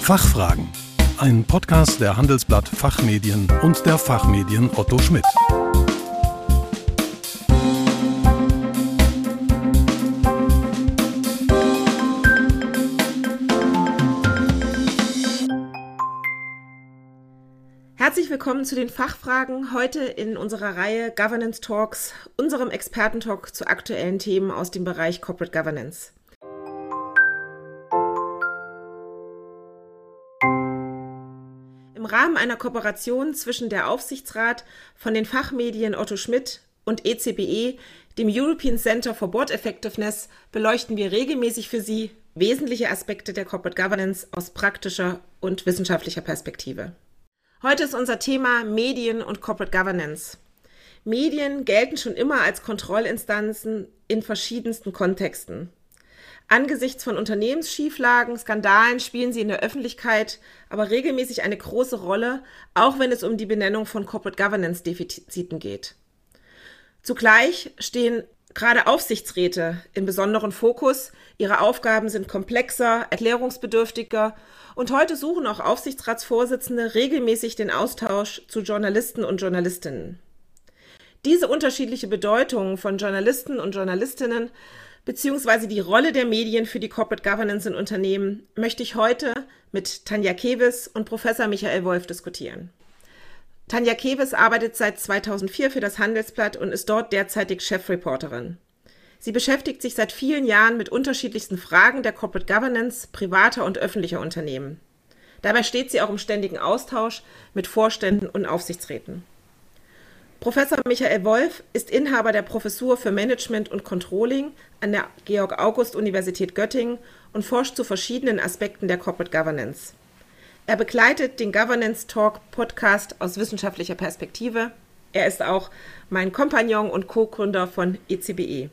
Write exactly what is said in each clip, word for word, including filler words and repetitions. Fachfragen, ein Podcast der Handelsblatt Fachmedien und der Fachmedien Otto Schmidt. Herzlich willkommen zu den Fachfragen, heute in unserer Reihe Governance Talks, unserem Expertentalk zu aktuellen Themen aus dem Bereich Corporate Governance. Im Rahmen einer Kooperation zwischen der Aufsichtsrat von den Fachmedien Otto Schmidt und E C B E, dem European Center for Board Effectiveness, beleuchten wir regelmäßig für Sie wesentliche Aspekte der Corporate Governance aus praktischer und wissenschaftlicher Perspektive. Heute ist unser Thema Medien und Corporate Governance. Medien gelten schon immer als Kontrollinstanzen in verschiedensten Kontexten. Angesichts von Unternehmensschieflagen, Skandalen spielen sie in der Öffentlichkeit aber regelmäßig eine große Rolle, auch wenn es um die Benennung von Corporate Governance Defiziten geht. Zugleich stehen gerade Aufsichtsräte im besonderen Fokus. Ihre Aufgaben sind komplexer, erklärungsbedürftiger und heute suchen auch Aufsichtsratsvorsitzende regelmäßig den Austausch zu Journalisten und Journalistinnen. Diese unterschiedliche Bedeutung von Journalisten und Journalistinnen beziehungsweise die Rolle der Medien für die Corporate Governance in Unternehmen möchte ich heute mit Tanja Kewes und Professor Michael Wolff diskutieren. Tanja Kewes arbeitet seit zweitausendvier für das Handelsblatt und ist dort derzeitig Chefreporterin. Sie beschäftigt sich seit vielen Jahren mit unterschiedlichsten Fragen der Corporate Governance privater und öffentlicher Unternehmen. Dabei steht sie auch im ständigen Austausch mit Vorständen und Aufsichtsräten. Professor Michael Wolff ist Inhaber der Professur für Management und Controlling an der Georg-August-Universität Göttingen und forscht zu verschiedenen Aspekten der Corporate Governance. Er begleitet den Governance Talk Podcast aus wissenschaftlicher Perspektive. Er ist auch mein Kompagnon und Co-Gründer von E C B E.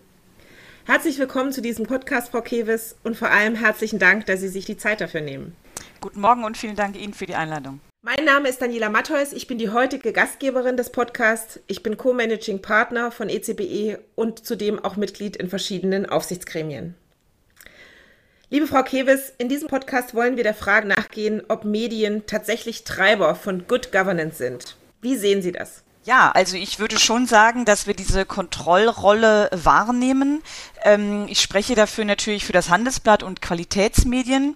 Herzlich willkommen zu diesem Podcast, Frau Kewes, und vor allem herzlichen Dank, dass Sie sich die Zeit dafür nehmen. Guten Morgen und vielen Dank Ihnen für die Einladung. Mein Name ist Daniela Matthäus, ich bin die heutige Gastgeberin des Podcasts. Ich bin Co-Managing Partner von E C B E und zudem auch Mitglied in verschiedenen Aufsichtsgremien. Liebe Frau Kewes, in diesem Podcast wollen wir der Frage nachgehen, ob Medien tatsächlich Treiber von Good Governance sind. Wie sehen Sie das? Ja, also ich würde schon sagen, dass wir diese Kontrollrolle wahrnehmen. Ich spreche dafür natürlich für das Handelsblatt und Qualitätsmedien.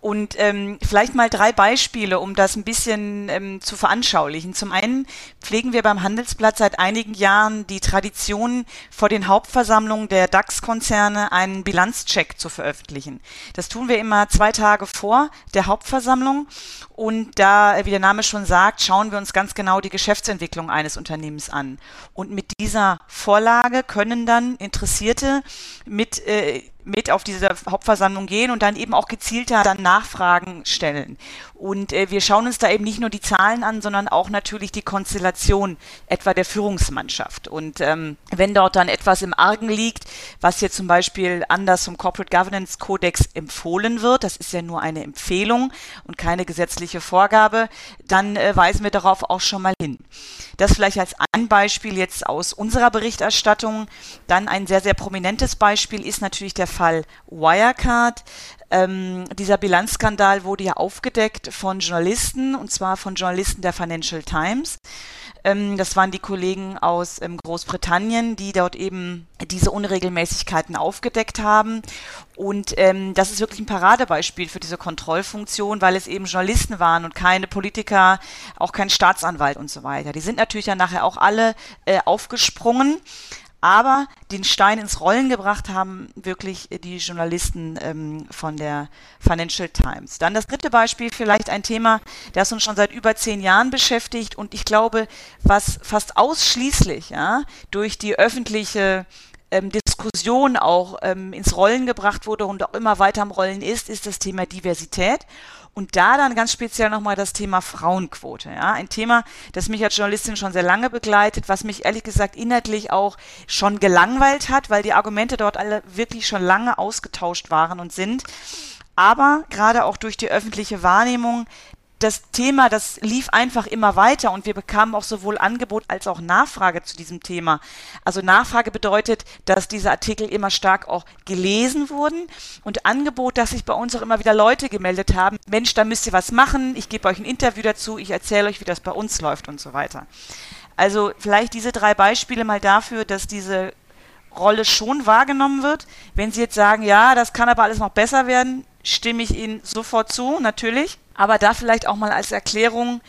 Und ähm, vielleicht mal drei Beispiele, um das ein bisschen ähm, zu veranschaulichen. Zum einen pflegen wir beim Handelsblatt seit einigen Jahren die Tradition, vor den Hauptversammlungen der DAX-Konzerne einen Bilanzcheck zu veröffentlichen. Das tun wir immer zwei Tage vor der Hauptversammlung. Und da, wie der Name schon sagt, schauen wir uns ganz genau die Geschäftsentwicklung eines Unternehmens an. Und mit dieser Vorlage können dann Interessierte mit äh, mit auf diese Hauptversammlung gehen und dann eben auch gezielter dann Nachfragen stellen. Und äh, wir schauen uns da eben nicht nur die Zahlen an, sondern auch natürlich die Konstellation etwa der Führungsmannschaft. Und ähm, wenn dort dann etwas im Argen liegt, was hier zum Beispiel anders vom Corporate Governance Kodex empfohlen wird, das ist ja nur eine Empfehlung und keine gesetzliche Vorgabe, dann äh, weisen wir darauf auch schon mal hin. Das vielleicht als ein Beispiel jetzt aus unserer Berichterstattung. Dann ein sehr, sehr prominentes Beispiel ist natürlich der Fall Wirecard, ähm, dieser Bilanzskandal wurde ja aufgedeckt von Journalisten, und zwar von Journalisten der Financial Times. Ähm, das waren die Kollegen aus ähm, Großbritannien, die dort eben diese Unregelmäßigkeiten aufgedeckt haben. Und ähm, das ist wirklich ein Paradebeispiel für diese Kontrollfunktion, weil es eben Journalisten waren und keine Politiker, auch kein Staatsanwalt und so weiter. Die sind natürlich dann nachher auch alle äh, aufgesprungen. Aber den Stein ins Rollen gebracht haben wirklich die Journalisten ähm, von der Financial Times. Dann das dritte Beispiel, vielleicht ein Thema, das uns schon seit über zehn Jahren beschäftigt und ich glaube, was fast ausschließlich ja, durch die öffentliche ähm, Diskussion auch ähm, ins Rollen gebracht wurde und auch immer weiter am Rollen ist, ist das Thema Diversität. Und da dann ganz speziell nochmal das Thema Frauenquote. Ja? Ein Thema, das mich als Journalistin schon sehr lange begleitet, was mich ehrlich gesagt inhaltlich auch schon gelangweilt hat, weil die Argumente dort alle wirklich schon lange ausgetauscht waren und sind. Aber gerade auch durch die öffentliche Wahrnehmung das Thema, das lief einfach immer weiter und wir bekamen auch sowohl Angebot als auch Nachfrage zu diesem Thema. Also Nachfrage bedeutet, dass diese Artikel immer stark auch gelesen wurden und Angebot, dass sich bei uns auch immer wieder Leute gemeldet haben, Mensch, da müsst ihr was machen, ich gebe euch ein Interview dazu, ich erzähle euch, wie das bei uns läuft und so weiter. Also vielleicht diese drei Beispiele mal dafür, dass diese Rolle schon wahrgenommen wird. Wenn Sie jetzt sagen, ja, das kann aber alles noch besser werden, stimme ich Ihnen sofort zu, natürlich. Aber da vielleicht auch mal als Erklärung,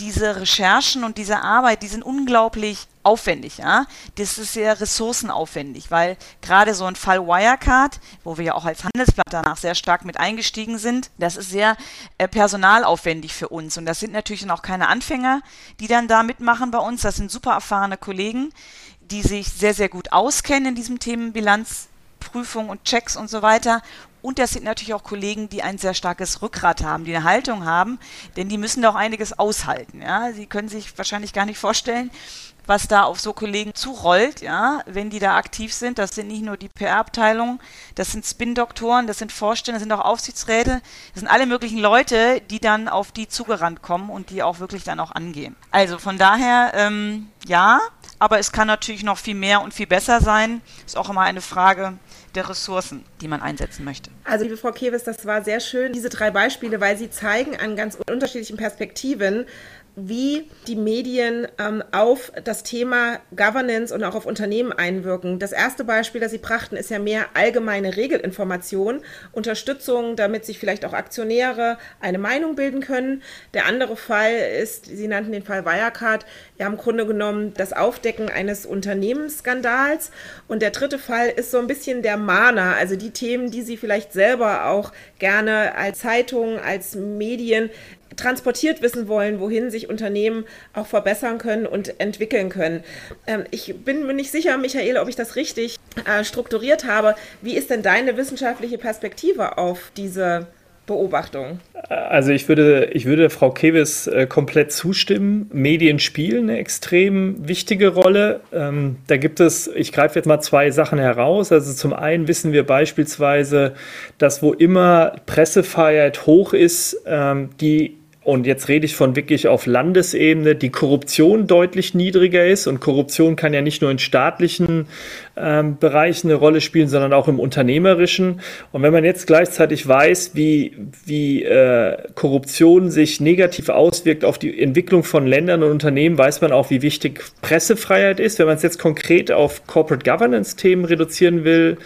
diese Recherchen und diese Arbeit, die sind unglaublich aufwendig, ja. Das ist sehr ressourcenaufwendig, weil gerade so ein Fall Wirecard, wo wir ja auch als Handelsblatt danach sehr stark mit eingestiegen sind, das ist sehr äh, personalaufwendig für uns. Und das sind natürlich dann auch keine Anfänger, die dann da mitmachen bei uns. Das sind super erfahrene Kollegen, die sich sehr, sehr gut auskennen in diesem Themenbilanzprüfung und Checks und so weiter. Und das sind natürlich auch Kollegen, die ein sehr starkes Rückgrat haben, die eine Haltung haben, denn die müssen da auch einiges aushalten. Ja? Sie können sich wahrscheinlich gar nicht vorstellen, was da auf so Kollegen zurollt, ja? Wenn die da aktiv sind. Das sind nicht nur die P R-Abteilungen, das sind Spin-Doktoren, das sind Vorstände, das sind auch Aufsichtsräte, das sind alle möglichen Leute, die dann auf die zugerannt kommen und die auch wirklich dann auch angehen. Also von daher, ähm, ja, aber es kann natürlich noch viel mehr und viel besser sein. Ist auch immer eine Frage der Ressourcen, die man einsetzen möchte. Also liebe Frau Kewes, das war sehr schön, diese drei Beispiele, weil sie zeigen an ganz unterschiedlichen Perspektiven, wie die Medien ähm, auf das Thema Governance und auch auf Unternehmen einwirken. Das erste Beispiel, das Sie brachten, ist ja mehr allgemeine Regelinformation, Unterstützung, damit sich vielleicht auch Aktionäre eine Meinung bilden können. Der andere Fall ist, Sie nannten den Fall Wirecard, ja im Grunde genommen das Aufdecken eines Unternehmensskandals. Und der dritte Fall ist so ein bisschen der Mahner, also die Themen, die Sie vielleicht selber auch gerne als Zeitungen, als Medien transportiert wissen wollen, wohin sich Unternehmen auch verbessern können und entwickeln können. Ähm, ich bin mir nicht sicher, Michael, ob ich das richtig äh, strukturiert habe. Wie ist denn deine wissenschaftliche Perspektive auf diese Beobachtung? Also ich würde, ich würde Frau Kewes äh, komplett zustimmen. Medien spielen eine extrem wichtige Rolle. Ähm, da gibt es, ich greife jetzt mal zwei Sachen heraus. Also zum einen wissen wir beispielsweise, dass wo immer Pressefreiheit hoch ist, ähm, die und jetzt rede ich von wirklich auf Landesebene, die Korruption deutlich niedriger ist. Und Korruption kann ja nicht nur in staatlichen ähm, Bereichen eine Rolle spielen, sondern auch im unternehmerischen. Und wenn man jetzt gleichzeitig weiß, wie, wie äh, Korruption sich negativ auswirkt auf die Entwicklung von Ländern und Unternehmen, weiß man auch, wie wichtig Pressefreiheit ist. Wenn man es jetzt konkret auf Corporate Governance-Themen reduzieren will,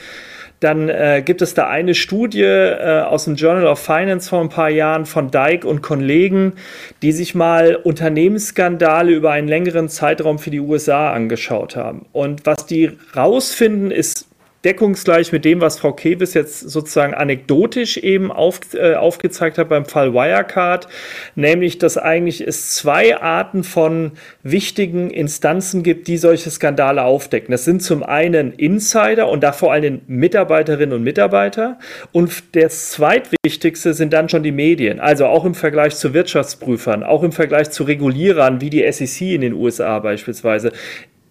dann äh, gibt es da eine Studie äh, aus dem Journal of Finance vor ein paar Jahren von Dijk und Kollegen, die sich mal Unternehmensskandale über einen längeren Zeitraum für die U S A angeschaut haben. Und was die rausfinden, ist deckungsgleich mit dem, was Frau Kewes jetzt sozusagen anekdotisch eben auf, äh, aufgezeigt hat beim Fall Wirecard, nämlich, dass eigentlich es zwei Arten von wichtigen Instanzen gibt, die solche Skandale aufdecken. Das sind zum einen Insider und da vor allem Mitarbeiterinnen und Mitarbeiter und das zweitwichtigste sind dann schon die Medien, also auch im Vergleich zu Wirtschaftsprüfern, auch im Vergleich zu Regulierern wie die S E C in den U S A beispielsweise.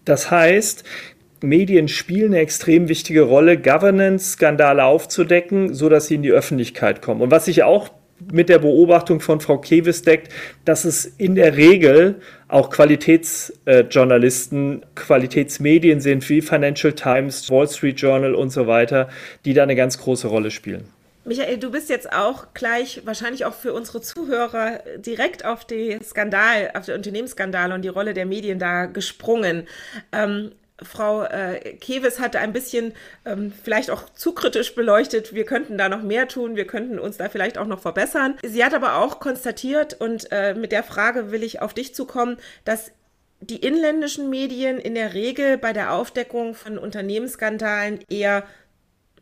Das heißt, Medien spielen eine extrem wichtige Rolle, Governance-Skandale aufzudecken, sodass sie in die Öffentlichkeit kommen. Und was sich auch mit der Beobachtung von Frau Kewes deckt, dass es in der Regel auch Qualitätsjournalisten, äh, Qualitätsmedien sind wie Financial Times, Wall Street Journal und so weiter, die da eine ganz große Rolle spielen. Michael, du bist jetzt auch gleich wahrscheinlich auch für unsere Zuhörer direkt auf den Skandal, auf den Unternehmensskandal und die Rolle der Medien da gesprungen. Ähm, Frau äh, Kewes hatte ein bisschen ähm, vielleicht auch zu kritisch beleuchtet, wir könnten da noch mehr tun, wir könnten uns da vielleicht auch noch verbessern. Sie hat aber auch konstatiert und äh, mit der Frage will ich auf dich zukommen, dass die inländischen Medien in der Regel bei der Aufdeckung von Unternehmensskandalen eher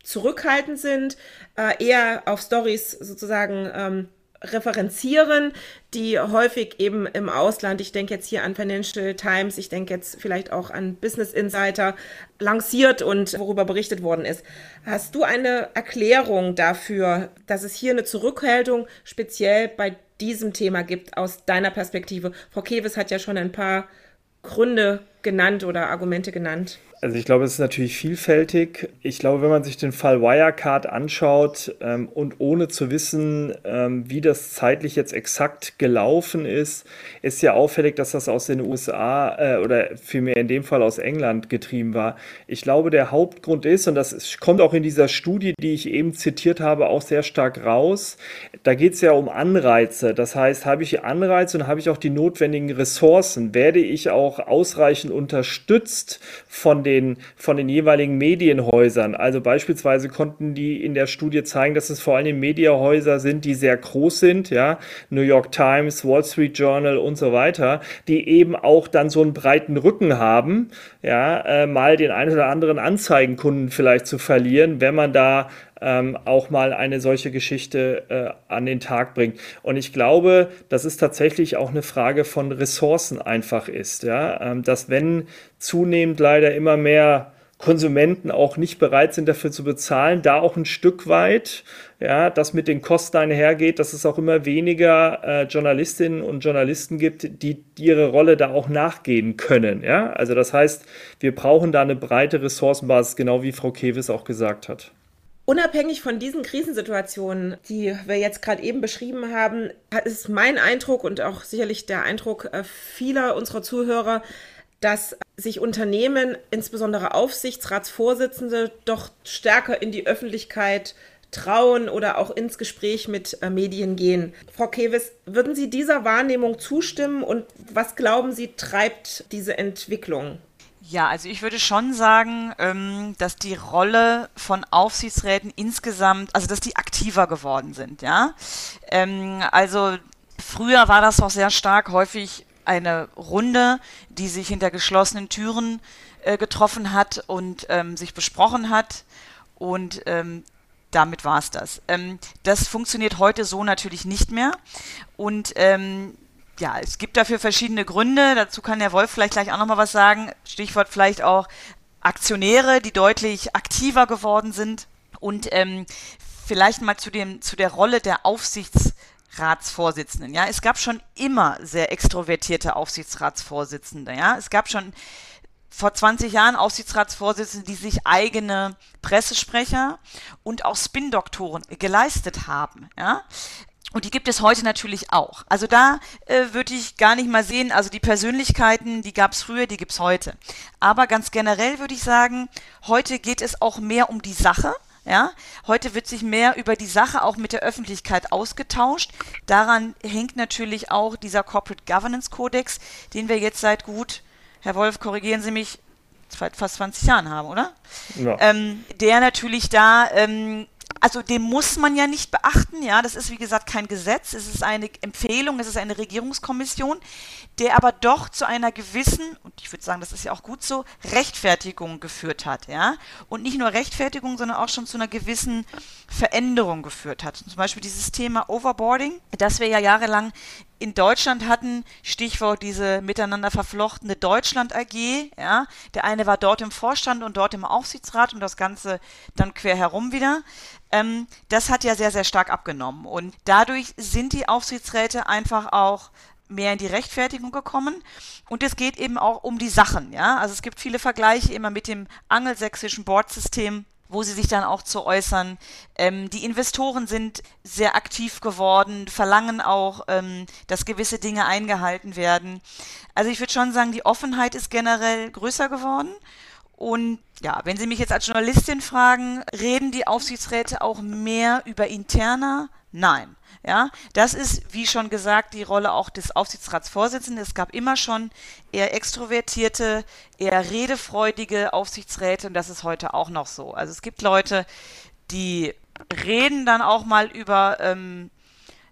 zurückhaltend sind, äh, eher auf Storys sozusagen ähm, referenzieren, die häufig eben im Ausland, ich denke jetzt hier an Financial Times, ich denke jetzt vielleicht auch an Business Insider, lanciert und worüber berichtet worden ist. Hast du eine Erklärung dafür, dass es hier eine Zurückhaltung speziell bei diesem Thema gibt aus deiner Perspektive? Frau Kewes hat ja schon ein paar Gründe genannt oder Argumente genannt? Also ich glaube, es ist natürlich vielfältig. Ich glaube, wenn man sich den Fall Wirecard anschaut ähm, und ohne zu wissen, ähm, wie das zeitlich jetzt exakt gelaufen ist, ist ja auffällig, dass das aus den U S A äh, oder vielmehr in dem Fall aus England getrieben war. Ich glaube, der Hauptgrund ist, und das kommt auch in dieser Studie, die ich eben zitiert habe, auch sehr stark raus, da geht es ja um Anreize. Das heißt, habe ich Anreize und habe ich auch die notwendigen Ressourcen? Werde ich auch ausreichend unterstützt von Den, von den jeweiligen Medienhäusern? Also beispielsweise konnten die in der Studie zeigen, dass es vor allem Medienhäuser sind, die sehr groß sind, ja, New York Times, Wall Street Journal und so weiter, die eben auch dann so einen breiten Rücken haben, ja, äh, mal den einen oder anderen Anzeigenkunden vielleicht zu verlieren, wenn man da Ähm, auch mal eine solche Geschichte äh, an den Tag bringt. Und ich glaube, dass es tatsächlich auch eine Frage von Ressourcen einfach ist, ja? Ähm, dass wenn zunehmend leider immer mehr Konsumenten auch nicht bereit sind, dafür zu bezahlen, da auch ein Stück weit, ja, das mit den Kosten einhergeht, dass es auch immer weniger äh, Journalistinnen und Journalisten gibt, die ihre Rolle da auch nachgehen können, ja? Also das heißt, wir brauchen da eine breite Ressourcenbasis, genau wie Frau Kewes auch gesagt hat. Unabhängig von diesen Krisensituationen, die wir jetzt gerade eben beschrieben haben, ist mein Eindruck und auch sicherlich der Eindruck vieler unserer Zuhörer, dass sich Unternehmen, insbesondere Aufsichtsratsvorsitzende, doch stärker in die Öffentlichkeit trauen oder auch ins Gespräch mit Medien gehen. Frau Kewes, würden Sie dieser Wahrnehmung zustimmen und was glauben Sie, treibt diese Entwicklung? Ja, also ich würde schon sagen, dass die Rolle von Aufsichtsräten insgesamt, also dass die aktiver geworden sind, ja. Also früher war das doch sehr stark häufig eine Runde, die sich hinter geschlossenen Türen getroffen hat und sich besprochen hat, und damit war es das. Das funktioniert heute so natürlich nicht mehr, und ja, es gibt dafür verschiedene Gründe. Dazu kann der Wolff vielleicht gleich auch nochmal was sagen. Stichwort vielleicht auch Aktionäre, die deutlich aktiver geworden sind. Und ähm, vielleicht mal zu dem, zu der Rolle der Aufsichtsratsvorsitzenden. Ja, es gab schon immer sehr extrovertierte Aufsichtsratsvorsitzende. Ja, es gab schon vor zwanzig Jahren Aufsichtsratsvorsitzende, die sich eigene Pressesprecher und auch Spin-Doktoren geleistet haben. Ja. Und die gibt es heute natürlich auch. Also da äh, würde ich gar nicht mal sehen, also die Persönlichkeiten, die gab es früher, die gibt es heute. Aber ganz generell würde ich sagen, heute geht es auch mehr um die Sache. Ja? Heute wird sich mehr über die Sache auch mit der Öffentlichkeit ausgetauscht. Daran hängt natürlich auch dieser Corporate Governance Kodex, den wir jetzt seit gut, Herr Wolff, korrigieren Sie mich, fast zwanzig Jahren haben, oder? Ja. Ähm, der natürlich da... Ähm, Also den muss man ja nicht beachten, ja, das ist wie gesagt kein Gesetz, es ist eine Empfehlung, es ist eine Regierungskommission, der aber doch zu einer gewissen, und ich würde sagen, das ist ja auch gut so, Rechtfertigung geführt hat, ja, und nicht nur Rechtfertigung, sondern auch schon zu einer gewissen Veränderung geführt hat. Zum Beispiel dieses Thema Overboarding, das wir ja jahrelang in Deutschland hatten, Stichwort diese miteinander verflochtene Deutschland A G, ja, der eine war dort im Vorstand und dort im Aufsichtsrat und das Ganze dann quer herum wieder, ähm, das hat ja sehr, sehr stark abgenommen, und dadurch sind die Aufsichtsräte einfach auch mehr in die Rechtfertigung gekommen, und es geht eben auch um die Sachen, ja, also es gibt viele Vergleiche immer mit dem angelsächsischen Boardsystem, wo sie sich dann auch zu äußern. Ähm, die Investoren sind sehr aktiv geworden, verlangen auch, ähm, dass gewisse Dinge eingehalten werden. Also ich würde schon sagen, die Offenheit ist generell größer geworden. Und ja, wenn Sie mich jetzt als Journalistin fragen, reden die Aufsichtsräte auch mehr über Interna? Nein. Ja, das ist, wie schon gesagt, die Rolle auch des Aufsichtsratsvorsitzenden. Es gab immer schon eher extrovertierte, eher redefreudige Aufsichtsräte, und das ist heute auch noch so. Also es gibt Leute, die reden dann auch mal über, ähm,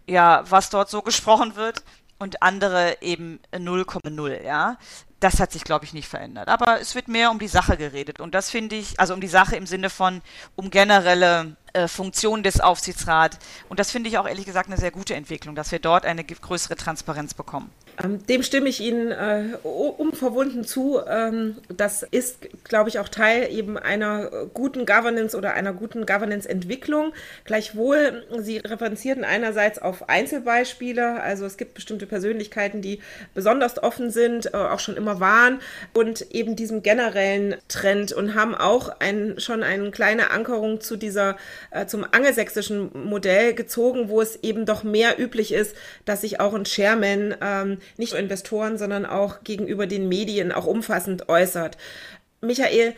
ja, was dort so gesprochen wird, und andere eben null Komma null, ja. Das hat sich, glaube ich, nicht verändert. Aber es wird mehr um die Sache geredet. Und das finde ich, also um die Sache im Sinne von, um generelle äh, Funktionen des Aufsichtsrats. Und das finde ich auch, ehrlich gesagt, eine sehr gute Entwicklung, dass wir dort eine größere Transparenz bekommen. Dem stimme ich Ihnen äh, unverwunden zu. Ähm, das ist, glaube ich, auch Teil eben einer guten Governance oder einer guten Governance-Entwicklung. Gleichwohl, Sie referenzierten einerseits auf Einzelbeispiele. Also es gibt bestimmte Persönlichkeiten, die besonders offen sind, äh, auch schon immer waren, und eben diesem generellen Trend, und haben auch ein, schon eine kleine Ankerung zu dieser, äh, zum angelsächsischen Modell gezogen, wo es eben doch mehr üblich ist, dass sich auch ein Chairman ähm, nicht nur Investoren, sondern auch gegenüber den Medien auch umfassend äußert. Michael,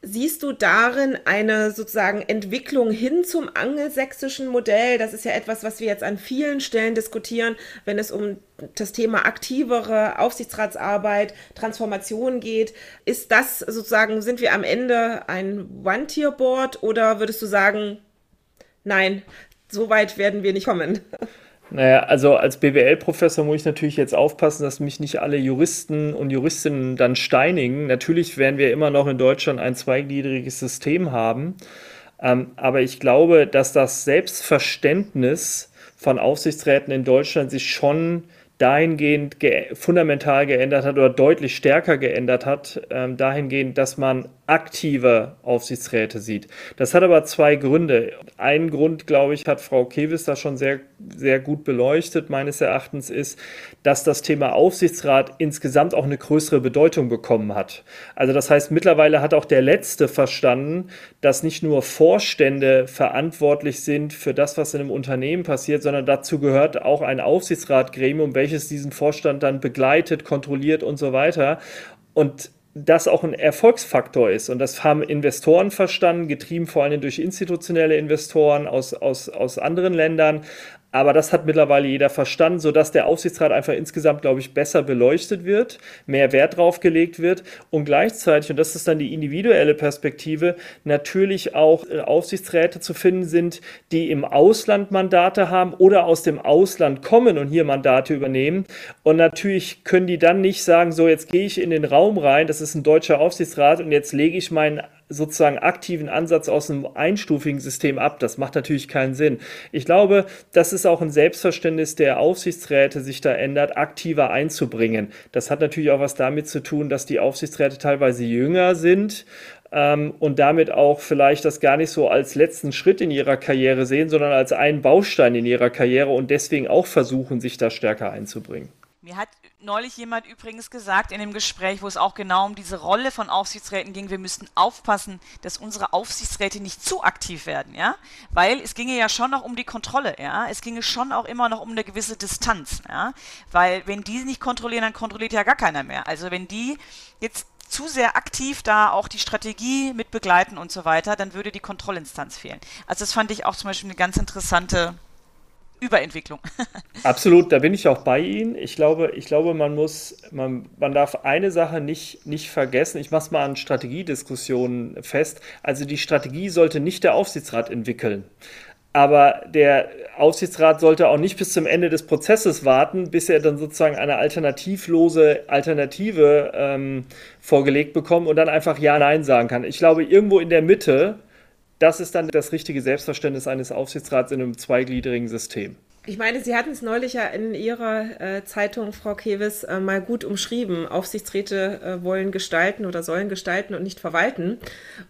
siehst du darin eine sozusagen Entwicklung hin zum angelsächsischen Modell? Das ist ja etwas, was wir jetzt an vielen Stellen diskutieren, wenn es um das Thema aktivere Aufsichtsratsarbeit, Transformation geht. Ist das sozusagen, sind wir am Ende ein One-Tier-Board, oder würdest du sagen, nein, so weit werden wir nicht kommen? Naja, also als B W L-Professor muss ich natürlich jetzt aufpassen, dass mich nicht alle Juristen und Juristinnen dann steinigen. Natürlich werden wir immer noch in Deutschland ein zweigliedriges System haben. Ähm, aber ich glaube, dass das Selbstverständnis von Aufsichtsräten in Deutschland sich schon dahingehend ge- fundamental geändert hat oder deutlich stärker geändert hat, ähm, dahingehend, dass man aktive Aufsichtsräte sieht. Das hat aber zwei Gründe. Ein Grund, glaube ich, hat Frau Kewes da schon sehr, sehr gut beleuchtet, meines Erachtens, ist, dass das Thema Aufsichtsrat insgesamt auch eine größere Bedeutung bekommen hat. Also das heißt, mittlerweile hat auch der Letzte verstanden, dass nicht nur Vorstände verantwortlich sind für das, was in einem Unternehmen passiert, sondern dazu gehört auch ein Aufsichtsratgremium, welches diesen Vorstand dann begleitet, kontrolliert und so weiter. Und das auch ein Erfolgsfaktor ist. Und das haben Investoren verstanden, getrieben vor allem durch institutionelle Investoren aus, aus, aus anderen Ländern. Aber das hat mittlerweile jeder verstanden, sodass der Aufsichtsrat einfach insgesamt, glaube ich, besser beleuchtet wird, mehr Wert drauf gelegt wird und gleichzeitig, und das ist dann die individuelle Perspektive, natürlich auch Aufsichtsräte zu finden sind, die im Ausland Mandate haben oder aus dem Ausland kommen und hier Mandate übernehmen. Und natürlich können die dann nicht sagen, so jetzt gehe ich in den Raum rein, das ist ein deutscher Aufsichtsrat und jetzt lege ich meinen sozusagen aktiven Ansatz aus einem einstufigen System ab. Das macht natürlich keinen Sinn. Ich glaube, das ist auch ein Selbstverständnis der Aufsichtsräte, sich da ändert, aktiver einzubringen. Das hat natürlich auch was damit zu tun, dass die Aufsichtsräte teilweise jünger sind ähm, und damit auch vielleicht das gar nicht so als letzten Schritt in ihrer Karriere sehen, sondern als einen Baustein in ihrer Karriere und deswegen auch versuchen, sich da stärker einzubringen. Mir hat neulich jemand übrigens gesagt in dem Gespräch, wo es auch genau um diese Rolle von Aufsichtsräten ging, wir müssten aufpassen, dass unsere Aufsichtsräte nicht zu aktiv werden, ja, weil es ginge ja schon noch um die Kontrolle, ja, es ginge schon auch immer noch um eine gewisse Distanz, ja, weil wenn die nicht kontrollieren, dann kontrolliert ja gar keiner mehr. Also wenn die jetzt zu sehr aktiv da auch die Strategie mit begleiten und so weiter, dann würde die Kontrollinstanz fehlen. Also das fand ich auch zum Beispiel eine ganz interessante Überentwicklung. Absolut, da bin ich auch bei Ihnen. Ich glaube, ich glaube man muss, man, man darf eine Sache nicht, nicht vergessen. Ich mache es mal an Strategiediskussionen fest. Also die Strategie sollte nicht der Aufsichtsrat entwickeln. Aber der Aufsichtsrat sollte auch nicht bis zum Ende des Prozesses warten, bis er dann sozusagen eine alternativlose Alternative ähm, vorgelegt bekommt und dann einfach Ja, Nein sagen kann. Ich glaube, irgendwo in der Mitte, das ist dann das richtige Selbstverständnis eines Aufsichtsrats in einem zweigliedrigen System. Ich meine, Sie hatten es neulich ja in Ihrer äh, Zeitung, Frau Kewes, äh, mal gut umschrieben. Aufsichtsräte äh, wollen gestalten oder sollen gestalten und nicht verwalten.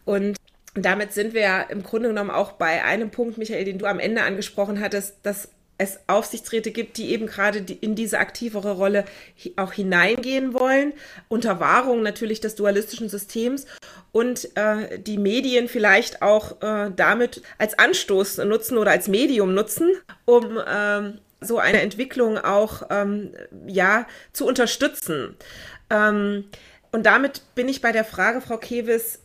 Und damit sind wir ja im Grunde genommen auch bei einem Punkt, Michael, den du am Ende angesprochen hattest, dass es Aufsichtsräte gibt, die eben gerade in diese aktivere Rolle auch hineingehen wollen, unter Wahrung natürlich des dualistischen Systems, und äh, die Medien vielleicht auch äh, damit als Anstoß nutzen oder als Medium nutzen, um ähm, so eine Entwicklung auch ähm, ja, zu unterstützen. Ähm, und damit bin ich bei der Frage, Frau Kewes,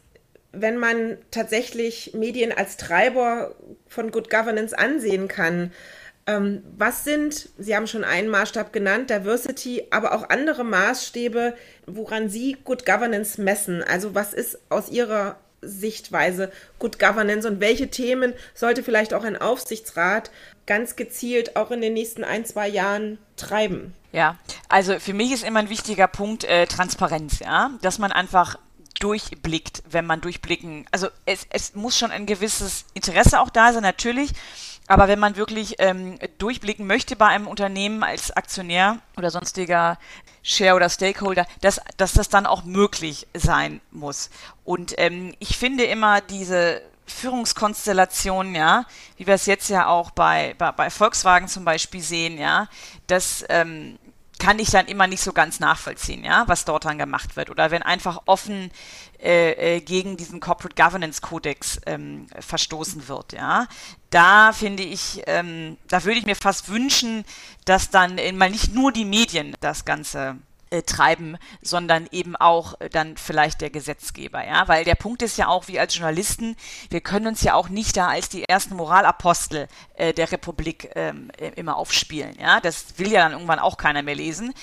wenn man tatsächlich Medien als Treiber von Good Governance ansehen kann, was sind, Sie haben schon einen Maßstab genannt, Diversity, aber auch andere Maßstäbe, woran Sie Good Governance messen? Also was ist aus Ihrer Sichtweise Good Governance und welche Themen sollte vielleicht auch ein Aufsichtsrat ganz gezielt auch in den nächsten ein, zwei Jahren treiben? Ja, also für mich ist immer ein wichtiger Punkt äh, Transparenz, ja, dass man einfach durchblickt, wenn man durchblicken, also es, es muss schon ein gewisses Interesse auch da sein, natürlich, Aber wenn man wirklich ähm, durchblicken möchte bei einem Unternehmen als Aktionär oder sonstiger Share- oder Stakeholder, dass, dass das dann auch möglich sein muss. Und ähm, ich finde immer diese Führungskonstellationen, ja, wie wir es jetzt ja auch bei, bei, bei Volkswagen zum Beispiel sehen, ja, das ähm, kann ich dann immer nicht so ganz nachvollziehen, ja, was dort dann gemacht wird. Oder wenn einfach offen äh, gegen diesen Corporate Governance Kodex ähm, verstoßen wird, ja. Da finde ich, ähm, da würde ich mir fast wünschen, dass dann mal nicht nur die Medien das Ganze äh, treiben, sondern eben auch äh, dann vielleicht der Gesetzgeber, ja. Weil der Punkt ist ja auch, wir als Journalisten, wir können uns ja auch nicht da als die ersten Moralapostel äh, der Republik ähm, immer aufspielen, ja. Das will ja dann irgendwann auch keiner mehr lesen.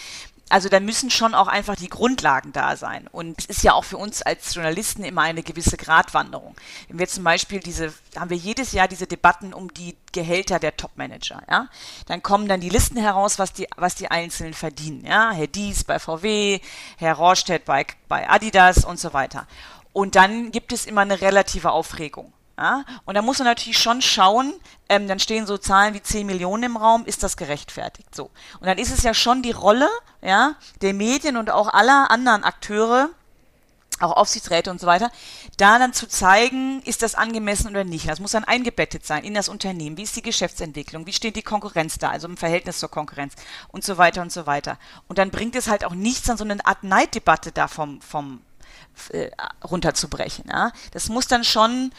Also da müssen schon auch einfach die Grundlagen da sein. Und es ist ja auch für uns als Journalisten immer eine gewisse Gratwanderung. Wenn wir zum Beispiel diese, haben wir jedes Jahr diese Debatten um die Gehälter der Topmanager, ja. Dann kommen dann die Listen heraus, was die, was die Einzelnen verdienen, ja. Herr Dies bei V W, Herr Rorschstedt bei, bei Adidas und so weiter. Und dann gibt es immer eine relative Aufregung. Ja, und da muss man natürlich schon schauen, ähm, dann stehen so Zahlen wie zehn Millionen im Raum, ist das gerechtfertigt? So. Und dann ist es ja schon die Rolle, ja, der Medien und auch aller anderen Akteure, auch Aufsichtsräte und so weiter, da dann zu zeigen, ist das angemessen oder nicht. Das muss dann eingebettet sein in das Unternehmen. Wie ist die Geschäftsentwicklung? Wie steht die Konkurrenz da? Also im Verhältnis zur Konkurrenz und so weiter und so weiter. Und dann bringt es halt auch nichts an so eine Art Neiddebatte da vom, vom äh, runterzubrechen. Ja. Das muss dann schon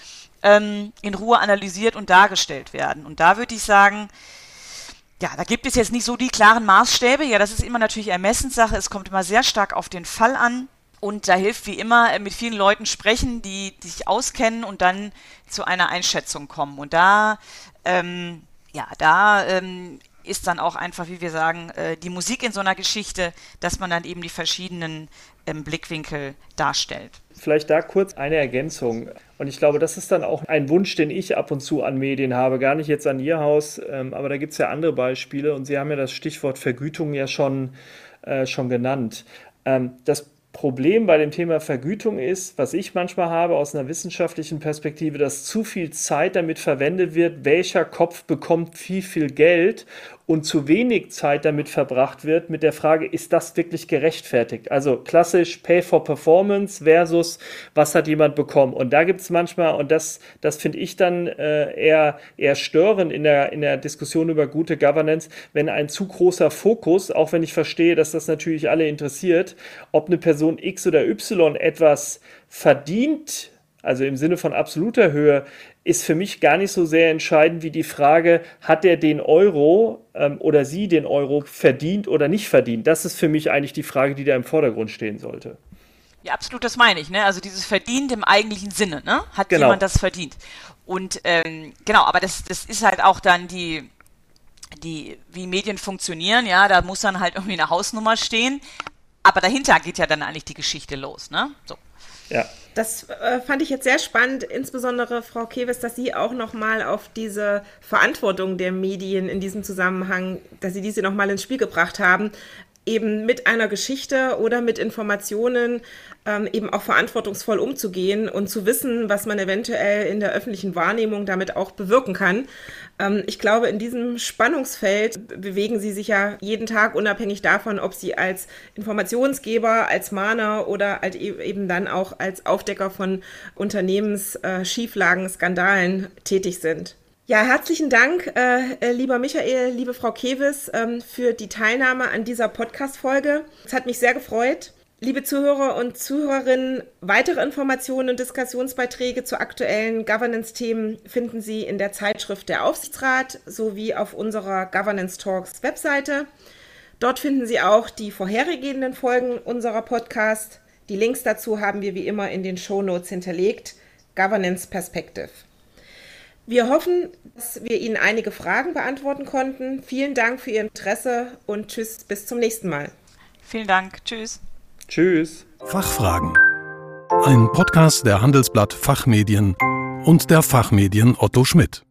in Ruhe analysiert und dargestellt werden. Und da würde ich sagen, ja, da gibt es jetzt nicht so die klaren Maßstäbe. Ja, das ist immer natürlich Ermessenssache. Es kommt immer sehr stark auf den Fall an. Und da hilft wie immer mit vielen Leuten sprechen, die, die sich auskennen und dann zu einer Einschätzung kommen. Und da, ähm, ja, da ähm, ist dann auch einfach, wie wir sagen, äh, die Musik in so einer Geschichte, dass man dann eben die verschiedenen ähm, Blickwinkel darstellt. Vielleicht da kurz eine Ergänzung. Und ich glaube, das ist dann auch ein Wunsch, den ich ab und zu an Medien habe, gar nicht jetzt an Ihr Haus, aber da gibt es ja andere Beispiele. Und Sie haben ja das Stichwort Vergütung ja schon, äh, schon genannt. Ähm, das Problem bei dem Thema Vergütung ist, was ich manchmal habe aus einer wissenschaftlichen Perspektive, dass zu viel Zeit damit verwendet wird, welcher Kopf bekommt wie viel Geld, und zu wenig Zeit damit verbracht wird mit der Frage, ist das wirklich gerechtfertigt? Also klassisch Pay for Performance versus was hat jemand bekommen? Und da gibt es manchmal, und das, das finde ich dann äh, eher, eher störend in der, in der Diskussion über gute Governance, wenn ein zu großer Fokus, auch wenn ich verstehe, dass das natürlich alle interessiert, ob eine Person X oder Y etwas verdient, also im Sinne von absoluter Höhe, ist für mich gar nicht so sehr entscheidend wie die Frage, hat er den Euro ähm, oder sie den Euro verdient oder nicht verdient? Das ist für mich eigentlich die Frage, die da im Vordergrund stehen sollte. Ja, absolut, das meine ich, ne? Also dieses verdient im eigentlichen Sinne, ne? Hat genau. Jemand das verdient? Und ähm, genau, aber das, das ist halt auch dann die... die wie Medien funktionieren, ja, da muss dann halt irgendwie eine Hausnummer stehen. Aber dahinter geht ja dann eigentlich die Geschichte los, ne? So. Ja. Das äh, fand ich jetzt sehr spannend, insbesondere Frau Kewes, dass Sie auch nochmal auf diese Verantwortung der Medien in diesem Zusammenhang, dass Sie diese nochmal ins Spiel gebracht haben, eben mit einer Geschichte oder mit Informationen ähm, eben auch verantwortungsvoll umzugehen und zu wissen, was man eventuell in der öffentlichen Wahrnehmung damit auch bewirken kann. Ähm, ich glaube, in diesem Spannungsfeld bewegen Sie sich ja jeden Tag, unabhängig davon, ob Sie als Informationsgeber, als Mahner oder halt eben dann auch als Aufdecker von Unternehmensschieflagen, äh, Skandalen tätig sind. Ja, herzlichen Dank, äh, lieber Michael, liebe Frau Kewes, ähm, für die Teilnahme an dieser Podcast-Folge. Es hat mich sehr gefreut. Liebe Zuhörer und Zuhörerinnen, weitere Informationen und Diskussionsbeiträge zu aktuellen Governance-Themen finden Sie in der Zeitschrift Der Aufsichtsrat sowie auf unserer Governance Talks-Webseite. Dort finden Sie auch die vorhergehenden Folgen unserer Podcast. Die Links dazu haben wir wie immer in den Shownotes hinterlegt. Governance Perspective. Wir hoffen, dass wir Ihnen einige Fragen beantworten konnten. Vielen Dank für Ihr Interesse und tschüss, bis zum nächsten Mal. Vielen Dank, tschüss. Tschüss. Fachfragen. Ein Podcast der Handelsblatt Fachmedien und der Fachmedien Otto Schmidt.